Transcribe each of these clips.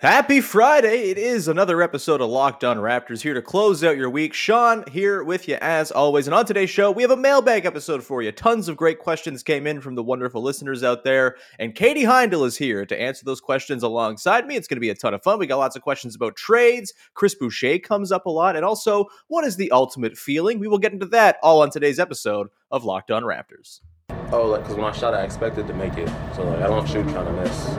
Happy Friday. It is another episode of Locked on Raptors here to close out your week. Sean here with you as always. And on today's show, we have a mailbag episode for you. Tons of great questions came in from the wonderful listeners out there. And Katie Heindl is here to answer those questions alongside me. It's going to be a ton of fun. We got lots of questions about trades. Chris Boucher comes up a lot. And also, what is the ultimate feeling? We will get into that all on today's episode of Locked on Raptors. Because when I shot, I expected to make it. So I don't shoot kind of miss.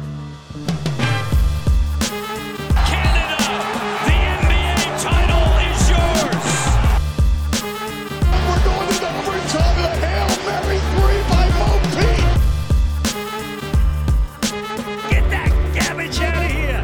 Canada, the NBA title is yours. We're going to the overtime of the Hail Mary 3 by Mo Pete. Get that garbage out of here.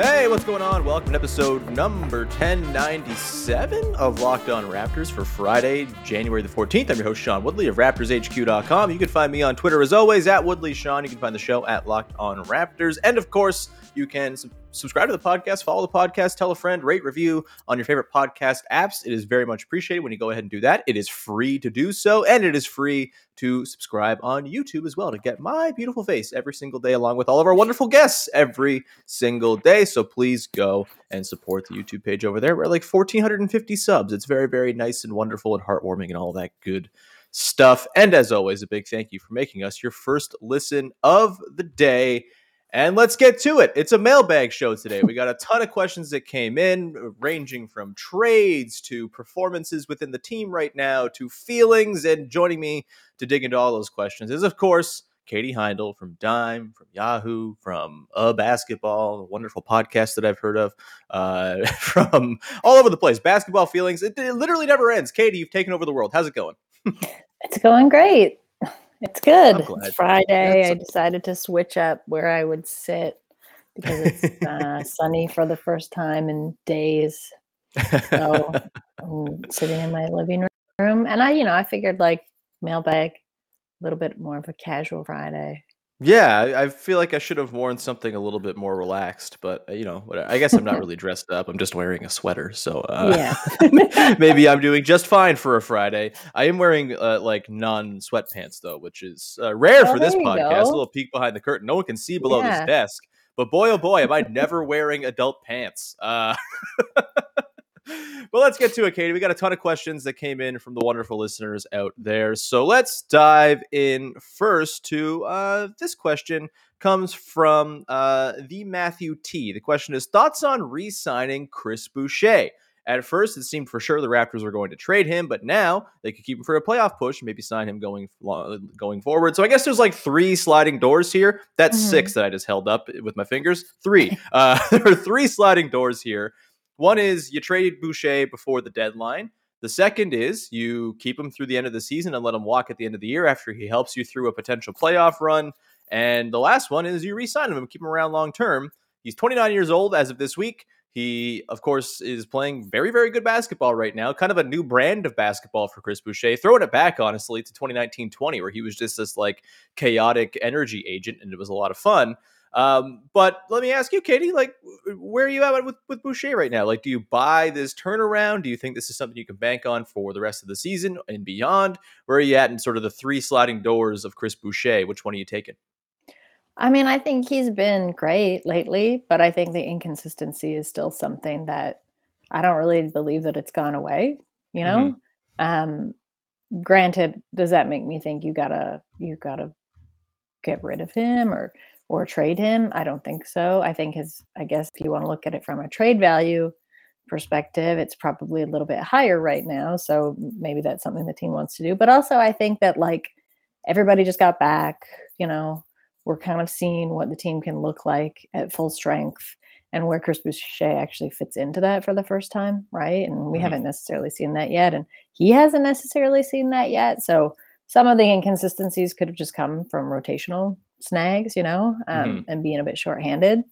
Hey, what's going on? Welcome to episode number 1097 of Locked on Raptors for Friday, January the 14th. I'm your host, Sean Woodley of RaptorsHQ.com. You can find me on Twitter as always, at WoodleySean. You can find the show at Locked on Raptors. And of course, you can subscribe to the podcast, follow the podcast, tell a friend, rate, review on your favorite podcast apps. It is very much appreciated when you go ahead and do that. It is free to do so, and it is free to subscribe on YouTube as well to get my beautiful face every single day, along with all of our wonderful guests every single day. So please go and support the YouTube page over there. We're at like 1,450 subs. It's very, very nice and wonderful and heartwarming and all that good stuff. And as always, a big thank you for making us your first listen of the day. And let's get to it. It's a mailbag show today. We got a ton of questions that came in, ranging from trades to performances within the team right now to feelings. And joining me to dig into all those questions is, of course, Katie Heindl from Dime, from Yahoo, from Basketball, a wonderful podcast that I've heard of, from all over the place. Basketball feelings. It literally never ends. Katie, you've taken over the world. How's it going? It's going great. It's good. It's Friday. I decided to switch up where I would sit because it's sunny for the first time in days. So I'm sitting in my living room. And I figured like mailbag, a little bit more of a casual Friday. Yeah, I feel like I should have worn something a little bit more relaxed, but I guess I'm not really dressed up. I'm just wearing a sweater, so yeah. Maybe I'm doing just fine for a Friday. I am wearing like non-sweatpants though, which is rare for this podcast. A little peek behind the curtain. No one can see below this desk, but boy, oh boy, am I never wearing adult pants. Well, let's get to it, Katie. We got a ton of questions that came in from the wonderful listeners out there. So let's dive in first to this question. Comes from the Matthew T. The question is, thoughts on re-signing Chris Boucher? At first, it seemed for sure the Raptors were going to trade him, but now they could keep him for a playoff push and maybe sign him going forward. So I guess there's like three sliding doors here. That's six that I just held up with my fingers. Three. There are three sliding doors here. One is you traded Boucher before the deadline. The second is you keep him through the end of the season and let him walk at the end of the year after he helps you through a potential playoff run. And the last one is you re-sign him and keep him around long term. He's 29 years old as of this week. He, of course, is playing very, very good basketball right now. Kind of a new brand of basketball for Chris Boucher. Throwing it back, honestly, to 2019-20 where he was just this like chaotic energy agent and it was a lot of fun. But let me ask you, Katie, like, where are you at with Boucher right now? Like, do you buy this turnaround? Do you think this is something you can bank on for the rest of the season and beyond? Where are you at in sort of the three sliding doors of Chris Boucher? Which one are you taking? I mean, I think he's been great lately, but I think the inconsistency is still something that I don't really believe that it's gone away, Granted, does that make me think you gotta get rid of him or trade him? I don't think so. I guess if you want to look at it from a trade value perspective, it's probably a little bit higher right now. So maybe that's something the team wants to do. But also I think that like everybody just got back, we're kind of seeing what the team can look like at full strength and where Chris Boucher actually fits into that for the first time. Right. And we haven't necessarily seen that yet. And he hasn't necessarily seen that yet. So some of the inconsistencies could have just come from rotational snags, and being a bit shorthanded.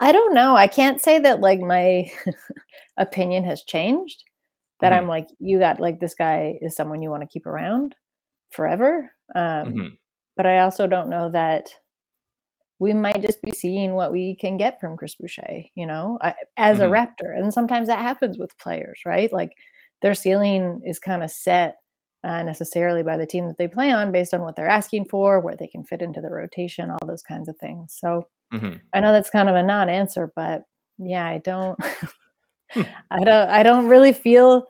I don't know. I can't say that like my opinion has changed, that I'm like, you got like, this guy is someone you want to keep around forever. But I also don't know that we might just be seeing what we can get from Chris Boucher, you know, as a Raptor. And sometimes that happens with players, right? Like their ceiling is kind of set necessarily by the team that they play on based on what they're asking for, where they can fit into the rotation, all those kinds of things. So I know that's kind of a non-answer, but yeah, I don't really feel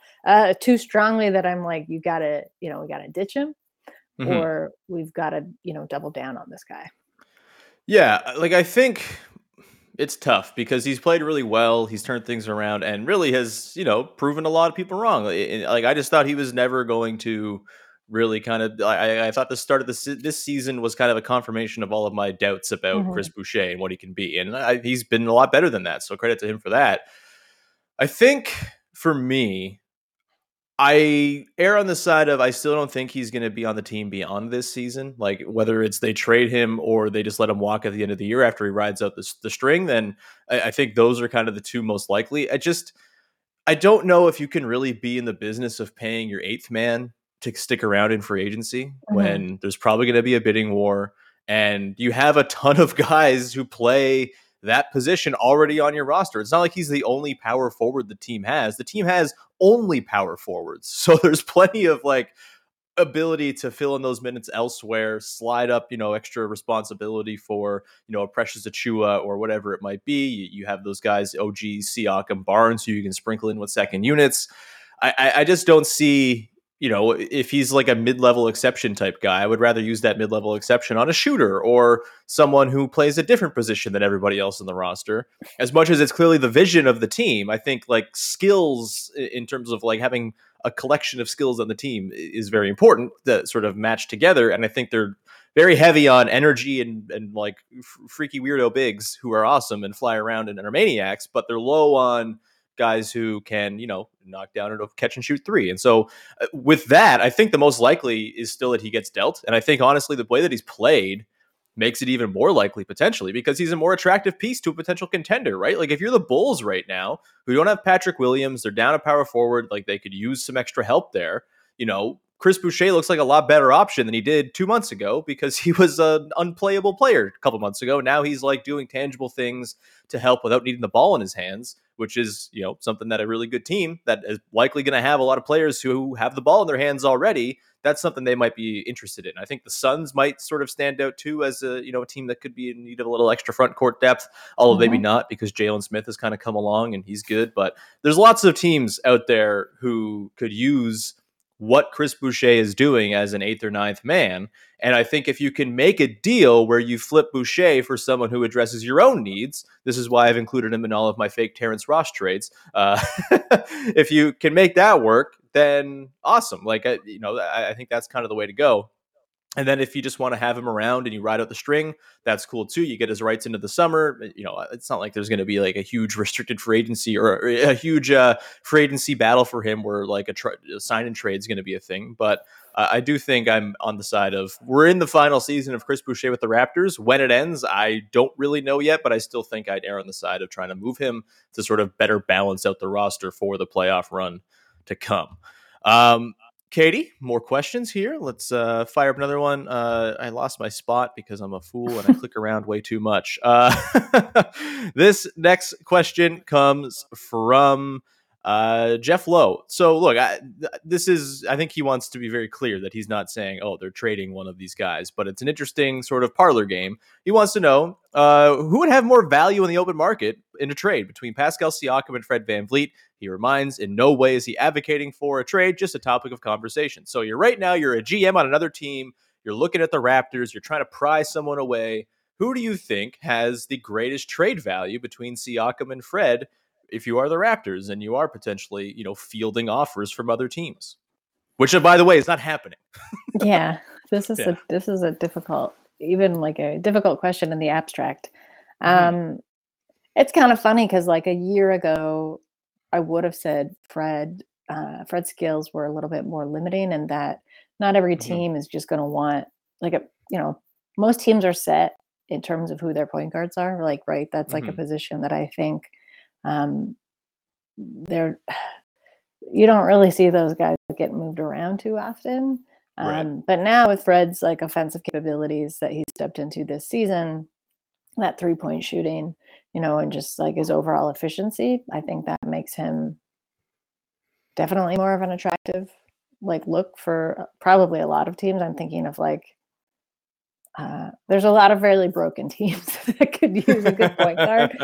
too strongly that I'm like, we gotta ditch him or we've got to, double down on this guy. Yeah. Like, I think it's tough because he's played really well. He's turned things around and really has, proven a lot of people wrong. Like, I just thought he was never going to really kind of, I thought the start of this season was kind of a confirmation of all of my doubts about Chris Boucher and what he can be. And he's been a lot better than that. So credit to him for that. I think for me, I err on the side of I still don't think he's going to be on the team beyond this season. Like whether it's they trade him or they just let him walk at the end of the year after he rides out the string, then I think those are kind of the two most likely. I don't know if you can really be in the business of paying your eighth man to stick around in free agency when there's probably going to be a bidding war and you have a ton of guys who play that position already on your roster. It's not like he's the only power forward the team has. The team has only power forwards. So there's plenty of like ability to fill in those minutes elsewhere, slide up, extra responsibility for, a Precious Achiuwa or whatever it might be. You have those guys, OG, Siakam, Barnes, who you can sprinkle in with second units. I just don't see, if he's like a mid-level exception type guy, I would rather use that mid-level exception on a shooter or someone who plays a different position than everybody else in the roster. As much as it's clearly the vision of the team, I think like skills in terms of like having a collection of skills on the team is very important that sort of match together. And I think they're very heavy on energy and like freaky weirdo bigs who are awesome and fly around and are maniacs, but they're low on guys who can, knock down and catch and shoot three. And so with that, I think the most likely is still that he gets dealt. And I think honestly, the way that he's played makes it even more likely potentially because he's a more attractive piece to a potential contender, right? Like if you're the Bulls right now, who don't have Patrick Williams, they're down a power forward, like they could use some extra help there. Chris Boucher looks like a lot better option than he did 2 months ago because he was an unplayable player a couple months ago. Now he's like doing tangible things to help without needing the ball in his hands, which is, something that a really good team that is likely going to have a lot of players who have the ball in their hands already. That's something they might be interested in. I think the Suns might sort of stand out too as a team that could be in need of a little extra front court depth, although maybe not because Jalen Smith has kind of come along and he's good. But there's lots of teams out there who could use what Chris Boucher is doing as an eighth or ninth man. And I think if you can make a deal where you flip Boucher for someone who addresses your own needs, this is why I've included him in all of my fake Terrence Ross trades. If you can make that work, then awesome. Like, I think that's kind of the way to go. And then if you just want to have him around and you ride out the string, that's cool too. You get his rights into the summer. It's not like there's going to be like a huge restricted free agency or a huge free agency battle for him where like a sign and trade is going to be a thing. But I do think I'm on the side of we're in the final season of Chris Boucher with the Raptors. When it ends, I don't really know yet, but I still think I'd err on the side of trying to move him to sort of better balance out the roster for the playoff run to come. Katie, more questions here. Let's fire up another one. I lost my spot because I'm a fool and I click around way too much. This next question comes from Jeff Lowe. So look, I think he wants to be very clear that he's not saying, oh, they're trading one of these guys, but it's an interesting sort of parlor game. He wants to know who would have more value in the open market in a trade between Pascal Siakam and Fred VanVleet. He reminds, in no way is he advocating for a trade, just a topic of conversation. So you're a GM on another team. You're looking at the Raptors. You're trying to pry someone away. Who do you think has the greatest trade value between Siakam and Fred if you are the Raptors and you are potentially, fielding offers from other teams? Which, by the way, is not happening. Yeah, this is a difficult, even like a difficult question in the abstract. It's kind of funny because like a year ago, I would have said Fred's skills were a little bit more limiting and that not every team is just going to want most teams are set in terms of who their point guards are. Like, right. That's like a position that I think you don't really see those guys get moved around too often. Right. But now with Fred's like offensive capabilities that he stepped into this season, that three-point shooting, you know, and just like his overall efficiency, I think that makes him definitely more of an attractive like look for probably a lot of teams. I'm thinking of like there's a lot of really broken teams that could use a good point guard.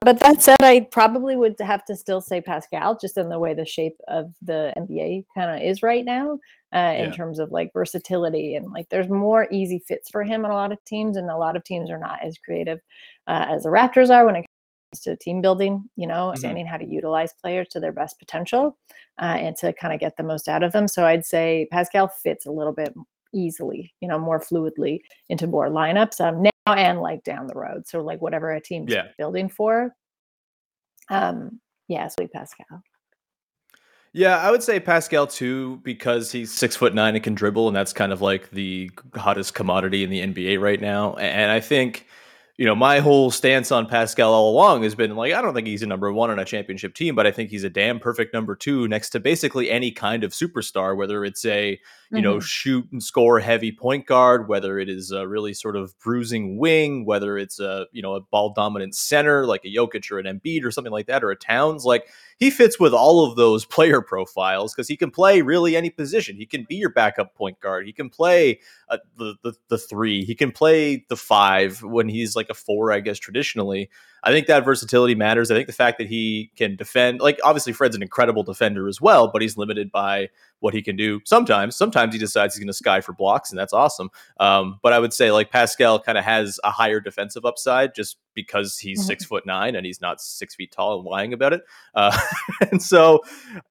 But that said, I probably would have to still say Pascal, just in the way the shape of the NBA kind of is right now in terms of like versatility and like there's more easy fits for him on a lot of teams, and a lot of teams are not as creative as the Raptors are when it comes to team building, you know, understanding how to utilize players to their best potential and to kind of get the most out of them. So I'd say Pascal fits a little bit easily, you know, more fluidly into more lineups now and like down the road. So like whatever a team's building for. Sweet Pascal. Yeah, I would say Pascal too, because he's 6'9" and can dribble, and that's kind of like the hottest commodity in the NBA right now. And I think, you know, my whole stance on Pascal all along has been like, I don't think he's a number one on a championship team, but I think he's a damn perfect number two next to basically any kind of superstar, whether it's a, you know, shoot and score heavy point guard, whether it is a really sort of bruising wing, whether it's a, you know, a ball dominant center like a Jokic or an Embiid or something like that, or a Towns. Like, he fits with all of those player profiles because he can play really any position. He can be your backup point guard. He can play the three. He can play the five when he's like a four, I guess, traditionally. I think that versatility matters. I think the fact that he can defend, like obviously Fred's an incredible defender as well, but he's limited by what he can do. Sometimes he decides he's going to sky for blocks, and that's awesome. But I would say like Pascal kind of has a higher defensive upside just because he's 6'9" and he's not 6 feet tall and lying about it. And so,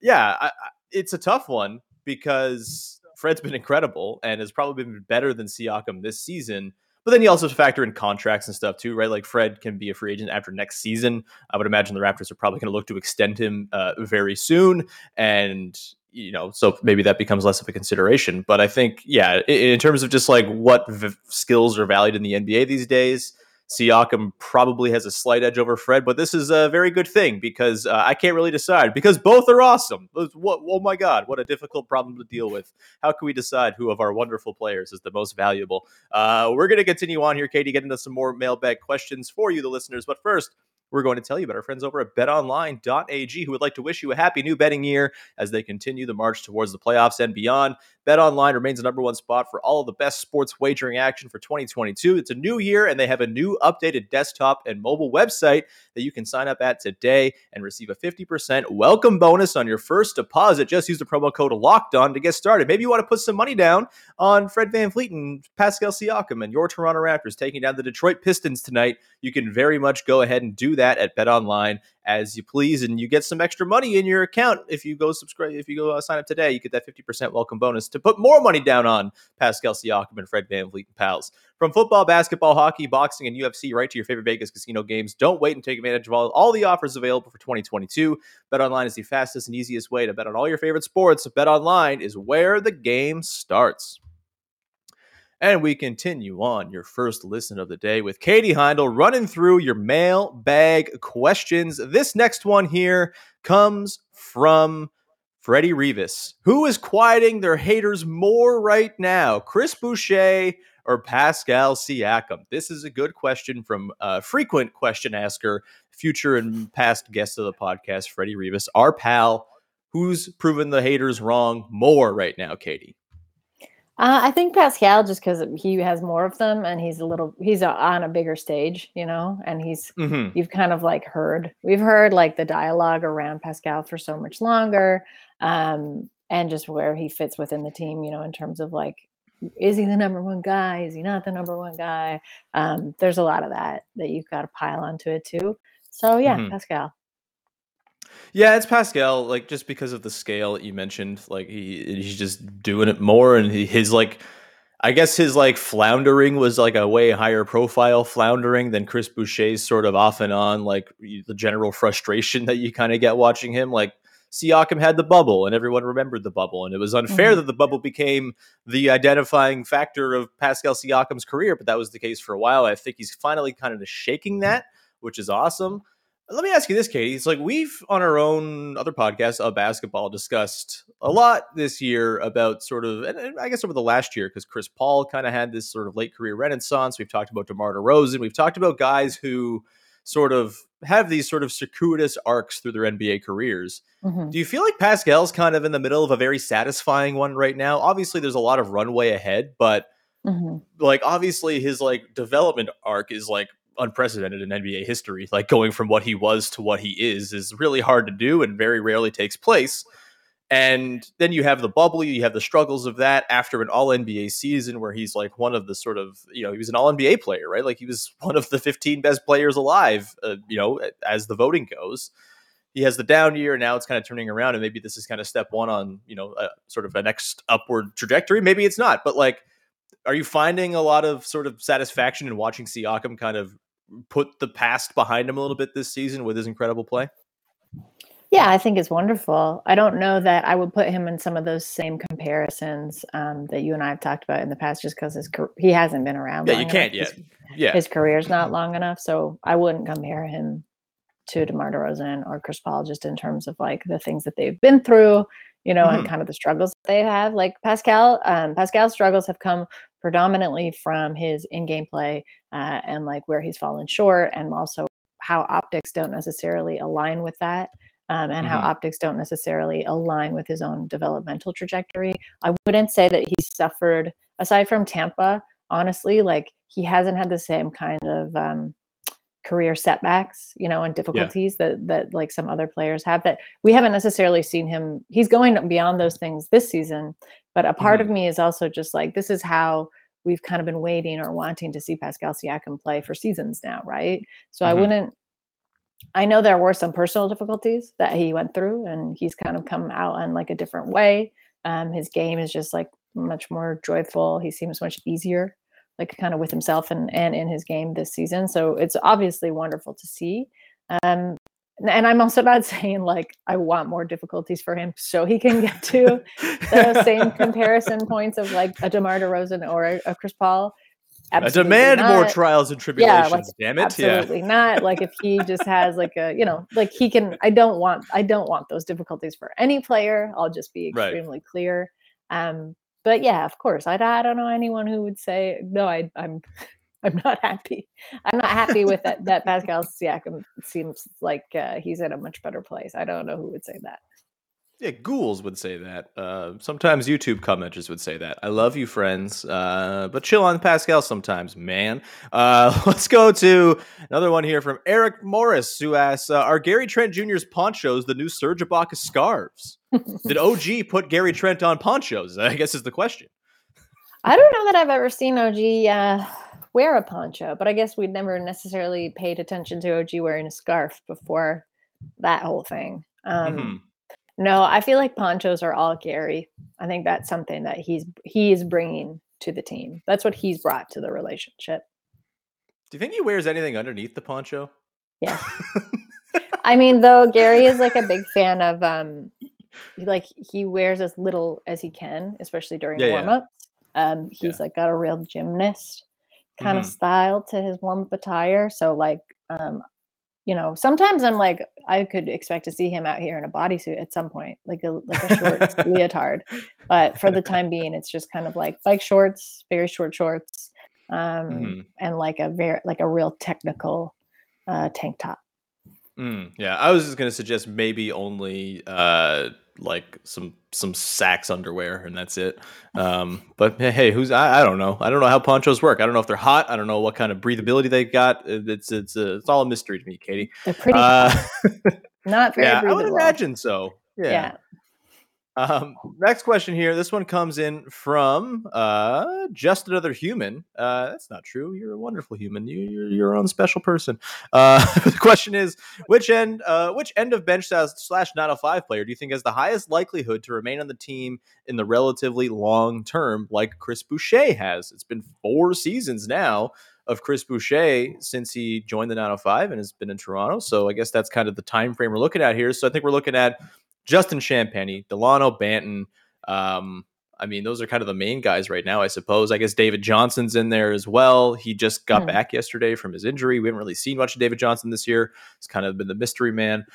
yeah, it's a tough one because Fred's been incredible and has probably been better than Siakam this season. But then you also factor in contracts and stuff too, right? Like Fred can be a free agent after next season. I would imagine the Raptors are probably going to look to extend him very soon. And, you know, so maybe that becomes less of a consideration. But I think, yeah, in terms of just like what skills are valued in the NBA these days, Siakam probably has a slight edge over Fred, but this is a very good thing because I can't really decide because both are awesome. What, oh my God, what a difficult problem to deal with. How can we decide who of our wonderful players is the most valuable? We're going to continue on here, Katie, get into some more mailbag questions for you, the listeners. But first, we're going to tell you about our friends over at BetOnline.ag, who would like to wish you a happy new betting year as they continue the march towards the playoffs and beyond. BetOnline remains the number one spot for all of the best sports wagering action for 2022. It's a new year, and they have a new updated desktop and mobile website that you can sign up at today and receive a 50% welcome bonus on your first deposit. Just use the promo code LOCKEDON to get started. Maybe you want to put some money down on Fred VanVleet and Pascal Siakam and your Toronto Raptors taking down the Detroit Pistons tonight. You can very much go ahead and do that at BetOnline as you please, and you get some extra money in your account if you go subscribe. If you go sign up today, you get that 50% welcome bonus to put more money down on Pascal Siakam and Fred VanVleet and pals. From football, basketball, hockey, boxing, and UFC, right to your favorite Vegas casino games. Don't wait and take advantage of all the offers available for 2022. BetOnline is the fastest and easiest way to bet on all your favorite sports. BetOnline is where the game starts. And we continue on your first listen of the day with Katie Heindl running through your mailbag questions. This next one here comes from Freddie Revis. Who is quieting their haters more right now, Chris Boucher or Pascal Siakam? This is a good question from a frequent question asker, future and past guest of the podcast, Freddie Revis, our pal. Who's proven the haters wrong more right now, Katie? I think Pascal, just because he has more of them and he's on a bigger stage, you know, and you've kind of like we've heard like the dialogue around Pascal for so much longer and just where he fits within the team, you know, in terms of like, is he the number one guy? Is he not the number one guy? There's a lot of that you've got to pile onto it too. So yeah, Pascal. Yeah, it's Pascal, like, just because of the scale that you mentioned, like, he's just doing it more, and his, like, I guess his, like, floundering was, like, a way higher profile floundering than Chris Boucher's sort of off and on, like, the general frustration that you kind of get watching him, like, Siakam had the bubble and everyone remembered the bubble, and it was unfair that the bubble became the identifying factor of Pascal Siakam's career, but that was the case for a while. I think he's finally kind of shaking that, which is awesome. Let me ask you this, Katie. It's like we've on our own other podcast of basketball discussed a lot this year about sort of, and I guess over the last year, because Chris Paul kind of had this sort of late career renaissance. We've talked about DeMar DeRozan. We've talked about guys who sort of have these sort of circuitous arcs through their NBA careers. Mm-hmm. Do you feel like Pascal's kind of in the middle of a very satisfying one right now? Obviously, there's a lot of runway ahead, but like obviously his like development arc is like unprecedented in NBA history. Like going from what he was to what he is really hard to do and very rarely takes place. And then you have the bubble, you have the struggles of that after an all NBA season where he's like one of the sort of, you know, he was an all NBA player, right? Like he was one of the 15 best players alive, you know, as the voting goes. He has the down year and now it's kind of turning around, and maybe this is kind of step one on, you know, sort of a next upward trajectory. Maybe it's not, but like, are you finding a lot of sort of satisfaction in watching Siakam kind of put the past behind him a little bit this season with his incredible play? Yeah, I think it's wonderful. I don't know that I would put him in some of those same comparisons that you and I have talked about in the past, just because he hasn't been around. Yeah, you can't yet. Yeah, his career's not long enough, so I wouldn't compare him to DeMar DeRozan or Chris Paul just in terms of like the things that they've been through, you know, and kind of the struggles they have. Like Pascal's struggles have come predominantly from his in-game play and like where he's fallen short, and also how optics don't necessarily align with that, and how optics don't necessarily align with his own developmental trajectory. I wouldn't say that he suffered, aside from Tampa, honestly, like he hasn't had the same kind of career setbacks, you know, and difficulties that like some other players have, that we haven't necessarily seen him. He's going beyond those things this season, but a part of me is also just like, this is how we've kind of been waiting or wanting to see Pascal Siakam play for seasons now. Right. So I know there were some personal difficulties that he went through, and he's kind of come out in like a different way. His game is just like much more joyful. He seems much easier, like kind of with himself and in his game this season. So it's obviously wonderful to see. And I'm also not saying like I want more difficulties for him so he can get to the same comparison points of like a DeMar DeRozan or a Chris Paul. Absolutely I demand not. More trials and tribulations. Yeah, like, damn it. Absolutely not. Like if he just has like a, you know, like he can, I don't want those difficulties for any player. I'll just be extremely clear. But yeah, of course, I don't know anyone who would say, no, I'm not happy. I'm not happy with that Pascal Siakam seems like he's in a much better place. I don't know who would say that. Yeah, ghouls would say that. Sometimes YouTube commenters would say that. I love you, friends, but chill on Pascal sometimes, man. Let's go to another one here from Eric Morris, who asks, are Gary Trent Jr.'s ponchos the new Serge Ibaka scarves? Did OG put Gary Trent on ponchos, I guess is the question. I don't know that I've ever seen OG wear a poncho, but I guess we'd never necessarily paid attention to OG wearing a scarf before that whole thing. No, I feel like ponchos are all Gary. I think that's something that he is bringing to the team. That's what he's brought to the relationship. Do you think he wears anything underneath the poncho? Yeah. I mean, though, Gary is like a big fan of like he wears as little as he can, especially during warm-ups. He's like got a real gymnast kind of style to his warm-up attire. So like you know, sometimes I'm like, I could expect to see him out here in a bodysuit at some point, like a short leotard. But for the time being, it's just kind of like bike shorts, very short shorts, and like a real technical tank top. Yeah, I was just gonna suggest maybe only like some Saks underwear, and that's it. But hey, who's I don't know. I don't know how ponchos work. I don't know if they're hot. I don't know what kind of breathability they've got. It's all a mystery to me, Katie. They're pretty not very breathable. I would imagine so. Yeah. Next question here. This one comes in from just another human. That's not true. You're a wonderful human. You're your own special person. The question is, which end of bench / 905 player do you think has the highest likelihood to remain on the team in the relatively long term, like Chris Boucher has? It's been 4 seasons now of Chris Boucher since he joined the 905 and has been in Toronto. So I guess that's kind of the time frame we're looking at here. So I think we're looking at Justin Champagne, Delano Banton, I mean, those are kind of the main guys right now, I suppose. I guess David Johnson's in there as well. He just got back yesterday from his injury. We haven't really seen much of David Johnson this year. He's kind of been the mystery man.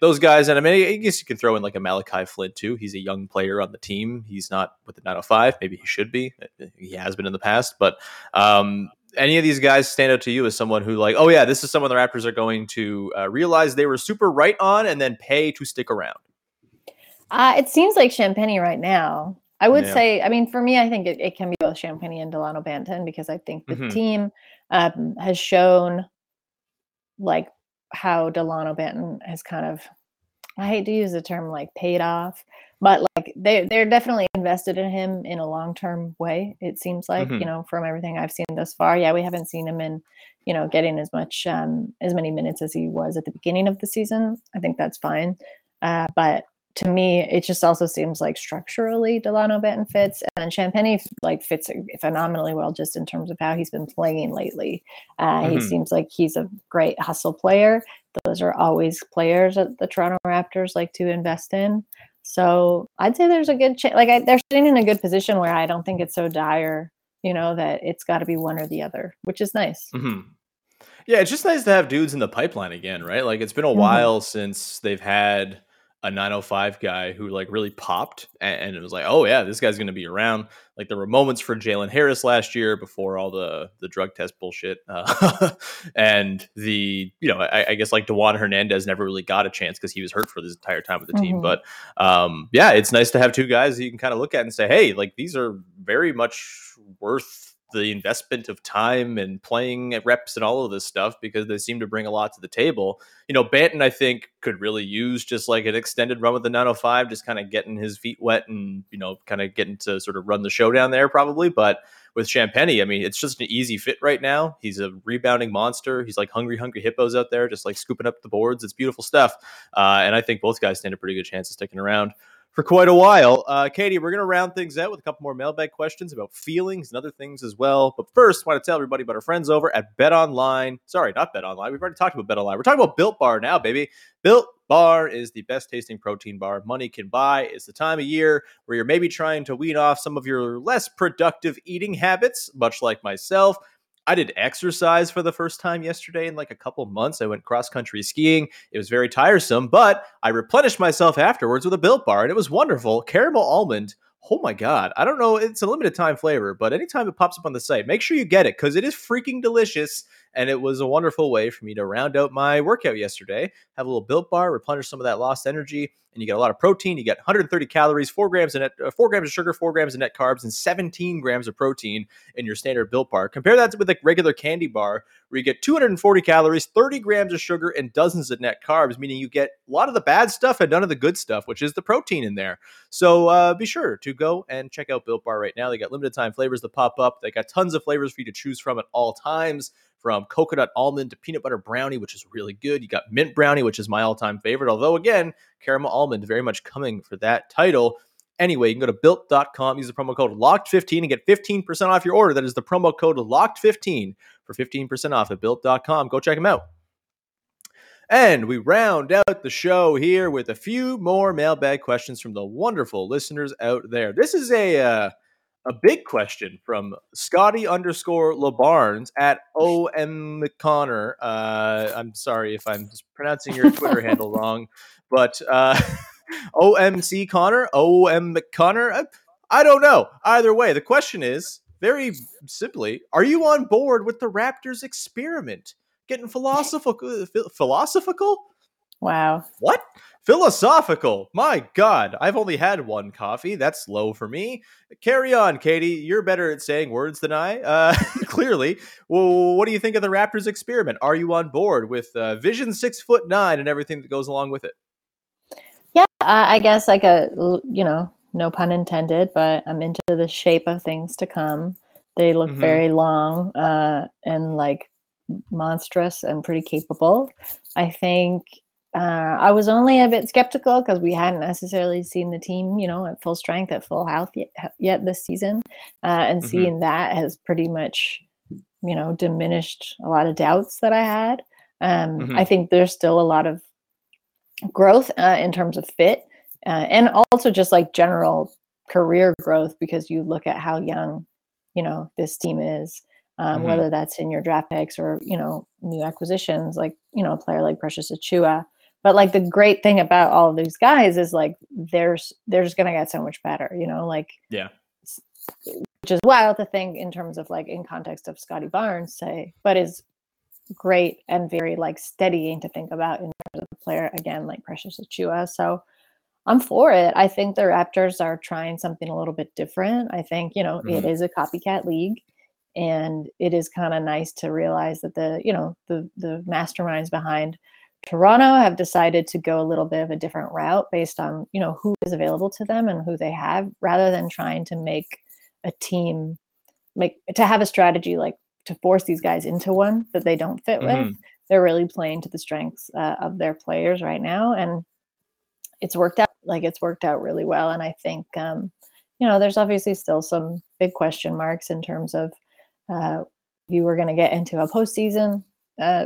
Those guys, and I mean, I guess you can throw in like a Malachi Flint too. He's a young player on the team. He's not with the 905. Maybe he should be. He has been in the past. But any of these guys stand out to you as someone who like, oh yeah, this is someone the Raptors are going to realize they were super right on and then pay to stick around? It seems like Champagne right now. I would say, I mean, for me, I think it can be both Champagne and Delano Banton, because I think the team has shown like how Delano Banton has kind of, I hate to use the term like paid off, but like they're definitely invested in him in a long-term way. It seems like, you know, from everything I've seen thus far. Yeah. We haven't seen him in, you know, getting as much, as many minutes as he was at the beginning of the season. I think that's fine. But to me, it just also seems like structurally Delano Banton fits, and Champagne like fits phenomenally well just in terms of how he's been playing lately. He seems like he's a great hustle player. Those are always players that the Toronto Raptors like to invest in. So I'd say there's a good chance. Like they're sitting in a good position where I don't think it's so dire, you know, that it's got to be one or the other, which is nice. Yeah, it's just nice to have dudes in the pipeline again, right? Like it's been a while since they've had a 905 guy who like really popped, and it was like, oh yeah, this guy's going to be around. Like there were moments for Jalen Harris last year before all the drug test bullshit. And the, you know, I guess like DeJuan Hernandez never really got a chance because he was hurt for this entire time with the team. But yeah, it's nice to have two guys that you can kind of look at and say, hey, like these are very much worth the investment of time and playing at reps and all of this stuff, because they seem to bring a lot to the table. You know, Banton, I think, could really use just like an extended run with the 905, just kind of getting his feet wet and, you know, kind of getting to sort of run the show down there probably. But with Champagne, I mean, it's just an easy fit right now. He's a rebounding monster. He's like hungry hippos out there, just like scooping up the boards. It's beautiful stuff. And I think both guys stand a pretty good chance of sticking around for quite a while. Katie, we're going to round things out with a couple more mailbag questions about feelings and other things as well. But first, I want to tell everybody about our friends over at BetOnline. Sorry, not BetOnline. We've already talked about BetOnline. We're talking about Built Bar now, baby. Built Bar is the best tasting protein bar money can buy. It's the time of year where you're maybe trying to wean off some of your less productive eating habits, much like myself. I did exercise for the first time yesterday in like a couple months. I went cross-country skiing. It was very tiresome, but I replenished myself afterwards with a Built Bar, and it was wonderful. Caramel almond. Oh my God. I don't know. It's a limited time flavor, but anytime it pops up on the site, make sure you get it, because it is freaking delicious. And it was a wonderful way for me to round out my workout yesterday. Have a little Built Bar, replenish some of that lost energy, and you get a lot of protein. You get 130 calories, 4 grams of sugar, 4 grams of net carbs, and 17 grams of protein in your standard Built Bar. Compare that with a regular candy bar, where you get 240 calories, 30 grams of sugar, and dozens of net carbs, meaning you get a lot of the bad stuff and none of the good stuff, which is the protein in there. So be sure to go and check out Built Bar right now. They got limited time flavors that pop up. They got tons of flavors for you to choose from at all times, from coconut almond to peanut butter brownie, which is really good. You got mint brownie, which is my all-time favorite. Although, again, caramel almond very much coming for that title. Anyway, you can go to Built.com, use the promo code LOCKED15 and get 15% off your order. That is the promo code LOCKED15 for 15% off at Built.com. Go check them out. And we round out the show here with a few more mailbag questions from the wonderful listeners out there. This is a big question from Scotty _ LeBarnes at OM McConnor. I'm sorry if I'm pronouncing your Twitter handle wrong, but OMC Connor, OM McConnor. I don't know. Either way, the question is very simply, are you on board with the Raptors experiment? Getting philosophical? Wow. What? Philosophical. My God. I've only had one coffee. That's low for me. Carry on, Katie. You're better at saying words than I. Clearly. Well, what do you think of the Raptors experiment? Are you on board with Vision 6'9" and everything that goes along with it? Yeah, I guess like a, you know, no pun intended, but I'm into the shape of things to come. They look very long and like monstrous and pretty capable. I think I was only a bit skeptical because we hadn't necessarily seen the team, you know, at full strength, at full health yet this season. And seeing that has pretty much, you know, diminished a lot of doubts that I had. I think there's still a lot of growth in terms of fit and also just like general career growth because you look at how young, you know, this team is, whether that's in your draft picks or, you know, new acquisitions, like, you know, a player like Precious Achiuwa. But like the great thing about all of these guys is like, they're just going to get so much better, you know, like, yeah, which is wild to think in terms of like in context of Scotty Barnes, say, but is great and very like steadying to think about in terms of the player, again, like Precious Achiuwa. So I'm for it. I think the Raptors are trying something a little bit different. I think, you know, it is a copycat league, and it is kind of nice to realize that the, you know, the masterminds behind Toronto have decided to go a little bit of a different route based on, you know, who is available to them and who they have, rather than trying to make a team, make to have a strategy like to force these guys into one that they don't fit with. They're really playing to the strengths of their players right now, and it's worked out. Like, it's worked out really well. And I think, you know, there's obviously still some big question marks in terms of you were going to get into a postseason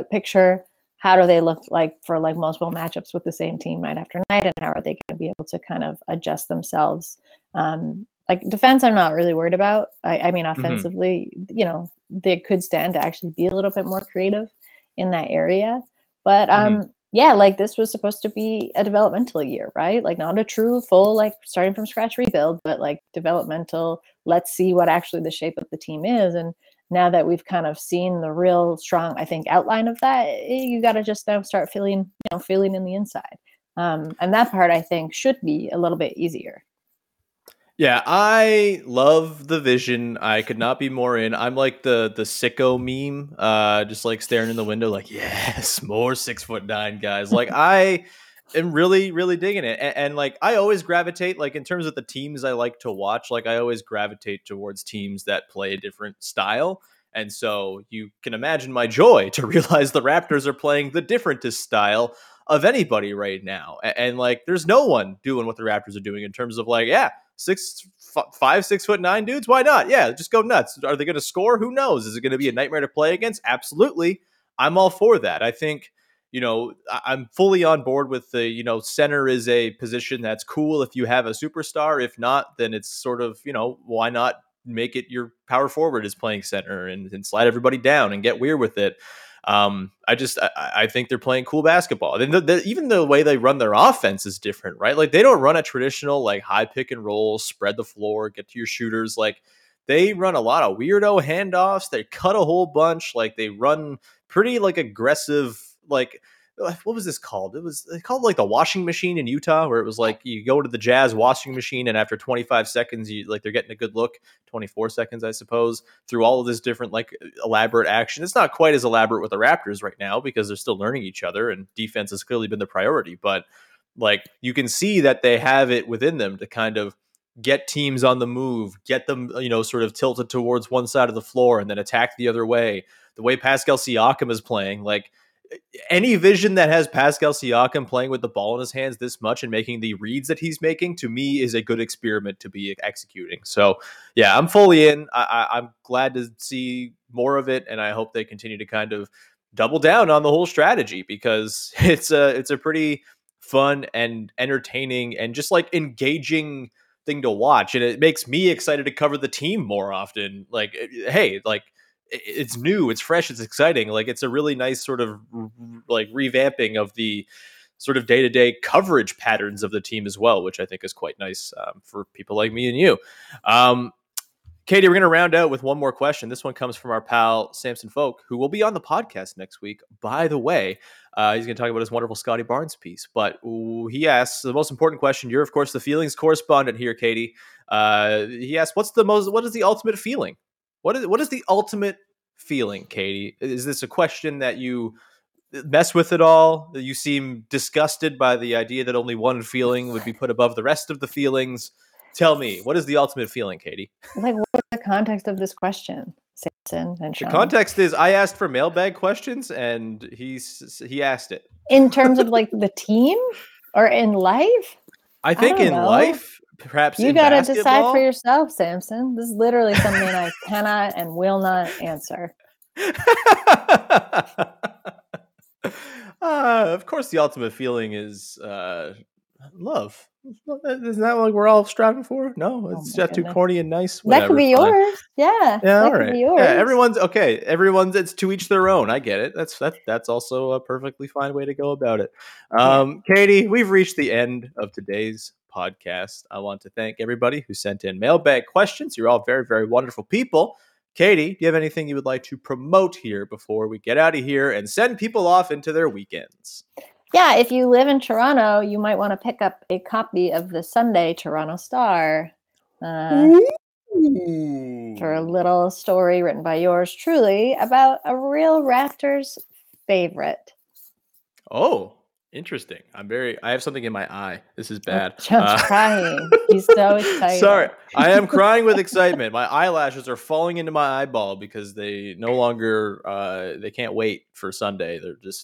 picture. How do they look like for like multiple matchups with the same team night after night? And how are they going to be able to kind of adjust themselves? Like defense, I'm not really worried about. I mean, offensively, you know, they could stand to actually be a little bit more creative in that area. But, yeah, like this was supposed to be a developmental year, right? Like not a true full, like starting from scratch rebuild, but like developmental, let's see what actually the shape of the team is. And now that we've kind of seen the real strong, I think, outline of that, you got to just now start feeling, you know, feeling in the inside. And that part I think should be a little bit easier. Yeah, I love the vision. I could not be more in. I'm like the sicko meme, just like staring in the window like, yes, more 6'9" guys. Like, I am really, really digging it. And like, I always gravitate, like in terms of the teams I like to watch, like I always gravitate towards teams that play a different style. And so you can imagine my joy to realize the Raptors are playing the differentest style of anybody right now. And like, there's no one doing what the Raptors are doing in terms of like, yeah, 6'9" dudes, why not? Yeah, just go nuts. Are they going to score? Who knows? Is it going to be a nightmare to play against? Absolutely. I'm all for that. I think, you know, I'm fully on board with the, you know, center is a position that's cool if you have a superstar. If not, then it's sort of, you know, why not make it your power forward is playing center and slide everybody down and get weird with it. I think they're playing cool basketball. Then even the way they run their offense is different, right? Like they don't run a traditional like high pick and roll, spread the floor, get to your shooters. Like they run a lot of weirdo handoffs. They cut a whole bunch. Like they run pretty like aggressive. Like what was this called? It was called like the washing machine in Utah, where it was like you go to the Jazz washing machine, and after 25 seconds, you like they're getting a good look. 24 seconds, I suppose, through all of this different like elaborate action. It's not quite as elaborate with the Raptors right now because they're still learning each other, and defense has clearly been the priority. But like you can see that they have it within them to kind of get teams on the move, get them, you know, sort of tilted towards one side of the floor and then attack the other way. The way Pascal Siakam is playing, like. Any vision that has Pascal Siakam playing with the ball in his hands this much and making the reads that he's making, to me, is a good experiment to be executing. So, yeah, I'm fully in. I'm glad to see more of it, and I hope they continue to kind of double down on the whole strategy because it's a pretty fun and entertaining and just like engaging thing to watch, and it makes me excited to cover the team more often. Like, hey, like. It's new, it's fresh, it's exciting. Like it's a really nice sort of like revamping of the sort of day-to-day coverage patterns of the team as well, which I think is quite nice for people like me and you. Katie, we're going to round out with one more question. This one comes from our pal, Samson Folk, who will be on the podcast next week. By the way, he's going to talk about his wonderful Scotty Barnes piece, but he asks the most important question. You're of course the feelings correspondent here, Katie. He asks, what is the ultimate feeling? What is the ultimate feeling, Katie? Is this a question that you mess with at all? You seem disgusted by the idea that only one feeling would be put above the rest of the feelings. Tell me, what is the ultimate feeling, Katie? Like, what is the context of this question, Samson and Sean? The context is I asked for mailbag questions, and he asked it. In terms of, like, the team or in life? I think in life. Perhaps you got to decide for yourself, Samson. This is literally something I cannot and will not answer. Of course, the ultimate feeling is love. Isn't that like we're all striving for? No, it's just too corny and nice. Whatever. That could be yours. Yeah. Yeah. All right. Yeah. Everyone's okay. Everyone's it's to each their own. I get it. That's also a perfectly fine way to go about it. Katie, we've reached the end of today's podcast. I want to thank everybody who sent in mailbag questions. You're all very, very wonderful people. Katie, do you have anything you would like to promote here before we get out of here and send people off into their weekends? Yeah, if you live in Toronto, you might want to pick up a copy of the Sunday Toronto Star for a little story written by yours truly about a real Raptors favorite. Oh, interesting. I have something in my eye. This is bad. John's crying. He's so excited. Sorry. I am crying with excitement. My eyelashes are falling into my eyeball because they no longer, they can't wait for Sunday.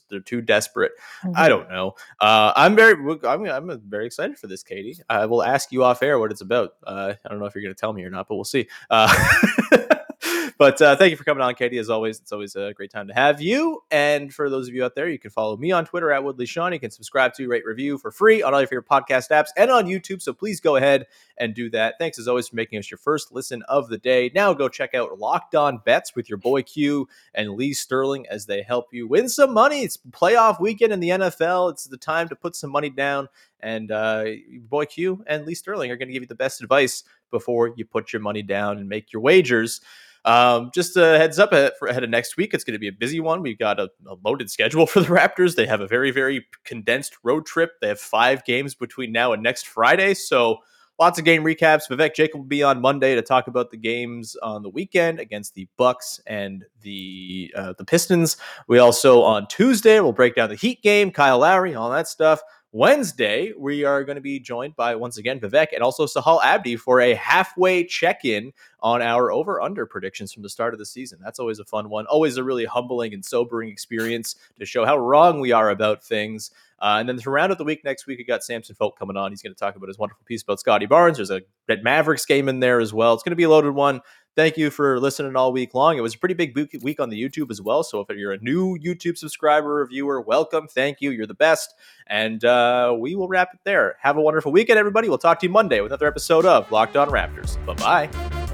They're too desperate. Mm-hmm. I don't know. I'm very excited for this, Katie. I will ask you off air what it's about. I don't know if you're going to tell me or not, but we'll see. But thank you for coming on, Katie. As always, it's always a great time to have you. And for those of you out there, you can follow me on Twitter @WoodleySean. You can subscribe to, rate, review for free on all your favorite podcast apps and on YouTube. So please go ahead and do that. Thanks, as always, for making us your first listen of the day. Now go check out Locked On Bets with your boy Q and Lee Sterling as they help you win some money. It's playoff weekend in the NFL. It's the time to put some money down. And boy Q and Lee Sterling are going to give you the best advice before you put your money down and make your wagers. Just a heads up ahead of next week. It's going to be a busy one. We've got a loaded schedule for the Raptors. They have a very, very condensed road trip. They have 5 games between now and next Friday. So lots of game recaps. Vivek Jacob will be on Monday to talk about the games on the weekend against the Bucks and the Pistons. We also on Tuesday, we'll break down the Heat game, Kyle Lowry, all that stuff. Wednesday, we are going to be joined by, once again, Vivek and also Sahal Abdi for a halfway check-in on our over-under predictions from the start of the season. That's always a fun one. Always a really humbling and sobering experience to show how wrong we are about things. And then to round out the week next week, we got Samson Folk coming on. He's going to talk about his wonderful piece about Scotty Barnes. There's a Mavericks game in there as well. It's going to be a loaded one. Thank you for listening all week long. It was a pretty big week on the YouTube as well. So if you're a new YouTube subscriber or viewer, welcome. Thank you. You're the best. And we will wrap it there. Have a wonderful weekend, everybody. We'll talk to you Monday with another episode of Locked On Raptors. Bye-bye.